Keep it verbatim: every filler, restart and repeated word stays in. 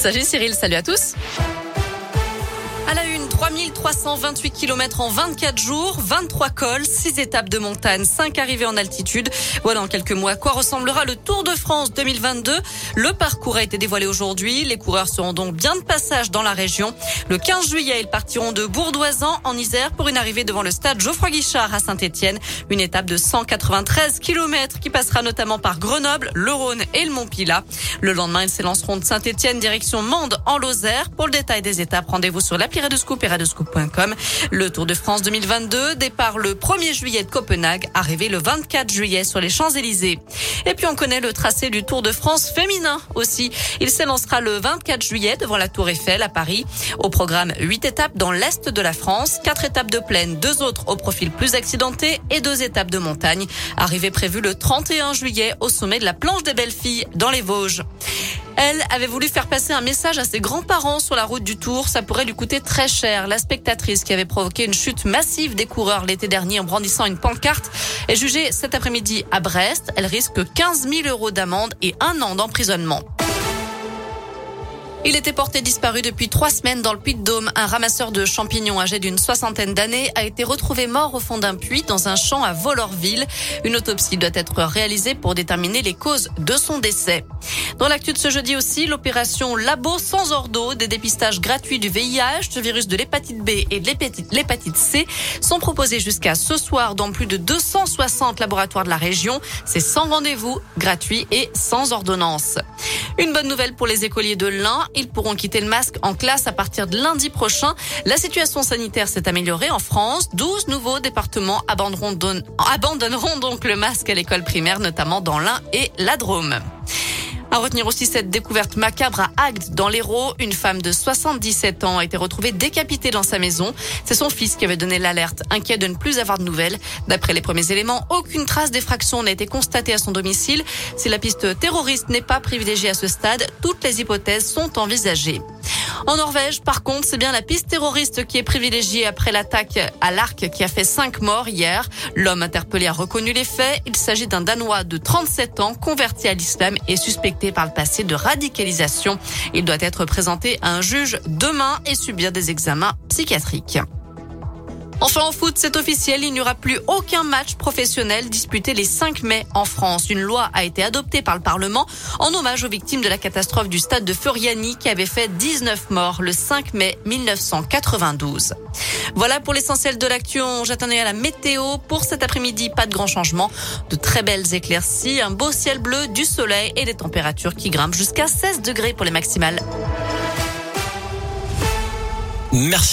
Salut Cyril, salut à tous. À la une, trois mille trois cent vingt-huit kilomètres en vingt-quatre jours, vingt-trois cols, six étapes de montagne, cinq arrivées en altitude. Voilà en quelques mois à quoi ressemblera le Tour de France deux mille vingt-deux. Le parcours a été dévoilé aujourd'hui. Les coureurs seront donc bien de passage dans la région. Le quinze juillet, ils partiront de Bourg-d'Oisans en Isère pour une arrivée devant le stade Geoffroy-Guichard à Saint-Étienne. Une étape de cent quatre-vingt-treize kilomètres qui passera notamment par Grenoble, le Rhône et le Mont Pilat. Le lendemain, ils s'élanceront de Saint-Étienne direction Mende en Lozère. Pour le détail des étapes, rendez-vous sur la Pirée de Scouper et Radioscoop point com. Le Tour de France deux mille vingt-deux, départ le premier juillet de Copenhague, arrivée le vingt-quatre juillet sur les Champs-Élysées. Et puis on connaît le tracé du Tour de France féminin aussi. Il s'élancera le vingt-quatre juillet devant la Tour Eiffel à Paris. Au programme, huit étapes dans l'est de la France, quatre étapes de plaine, deux autres au profil plus accidenté et deux étapes de montagne. Arrivée prévue le trente et un juillet au sommet de la Planche des Belles-Filles dans les Vosges. Elle avait voulu faire passer un message à ses grands-parents sur la route du Tour. Ça pourrait lui coûter très cher. La spectatrice qui avait provoqué une chute massive des coureurs l'été dernier en brandissant une pancarte est jugée cet après-midi à Brest. Elle risque quinze mille euros d'amende et un an d'emprisonnement. Il était porté disparu depuis trois semaines dans le Puy-de-Dôme. Un ramasseur de champignons âgé d'une soixantaine d'années a été retrouvé mort au fond d'un puits dans un champ à Vollorville. Une autopsie doit être réalisée pour déterminer les causes de son décès. Dans l'actu de ce jeudi aussi, l'opération Labo sans ordo, des dépistages gratuits du V I H, du virus de l'hépatite B et de l'hépatite C, sont proposés jusqu'à ce soir dans plus de deux cent soixante laboratoires de la région. C'est sans rendez-vous, gratuit et sans ordonnance. Une bonne nouvelle pour les écoliers de l'Ain. Ils pourront quitter le masque en classe à partir de lundi prochain. La situation sanitaire s'est améliorée en France. douze nouveaux départements abandonneront, don... abandonneront donc le masque à l'école primaire, notamment dans l'Ain et la Drôme. À retenir aussi cette découverte macabre à Agde, dans l'Hérault. Une femme de soixante-dix-sept ans a été retrouvée décapitée dans sa maison. C'est son fils qui avait donné l'alerte, inquiet de ne plus avoir de nouvelles. D'après les premiers éléments, aucune trace d'effraction n'a été constatée à son domicile. Si la piste terroriste n'est pas privilégiée à ce stade, toutes les hypothèses sont envisagées. En Norvège, par contre, c'est bien la piste terroriste qui est privilégiée après l'attaque à l'arc qui a fait cinq morts hier. L'homme interpellé a reconnu les faits. Il s'agit d'un Danois de trente-sept ans converti à l'islam et suspecté par le passé de radicalisation. Il doit être présenté à un juge demain et subir des examens psychiatriques. Enfin, en foot, c'est officiel, il n'y aura plus aucun match professionnel disputé les cinq mai en France. Une loi a été adoptée par le Parlement en hommage aux victimes de la catastrophe du stade de Furiani qui avait fait dix-neuf morts le cinq mai mille neuf cent quatre-vingt-douze. Voilà pour l'essentiel de l'actu. J'attendais à la météo. Pour cet après-midi, pas de grands changements. De très belles éclaircies, un beau ciel bleu, du soleil et des températures qui grimpent jusqu'à seize degrés pour les maximales. Merci.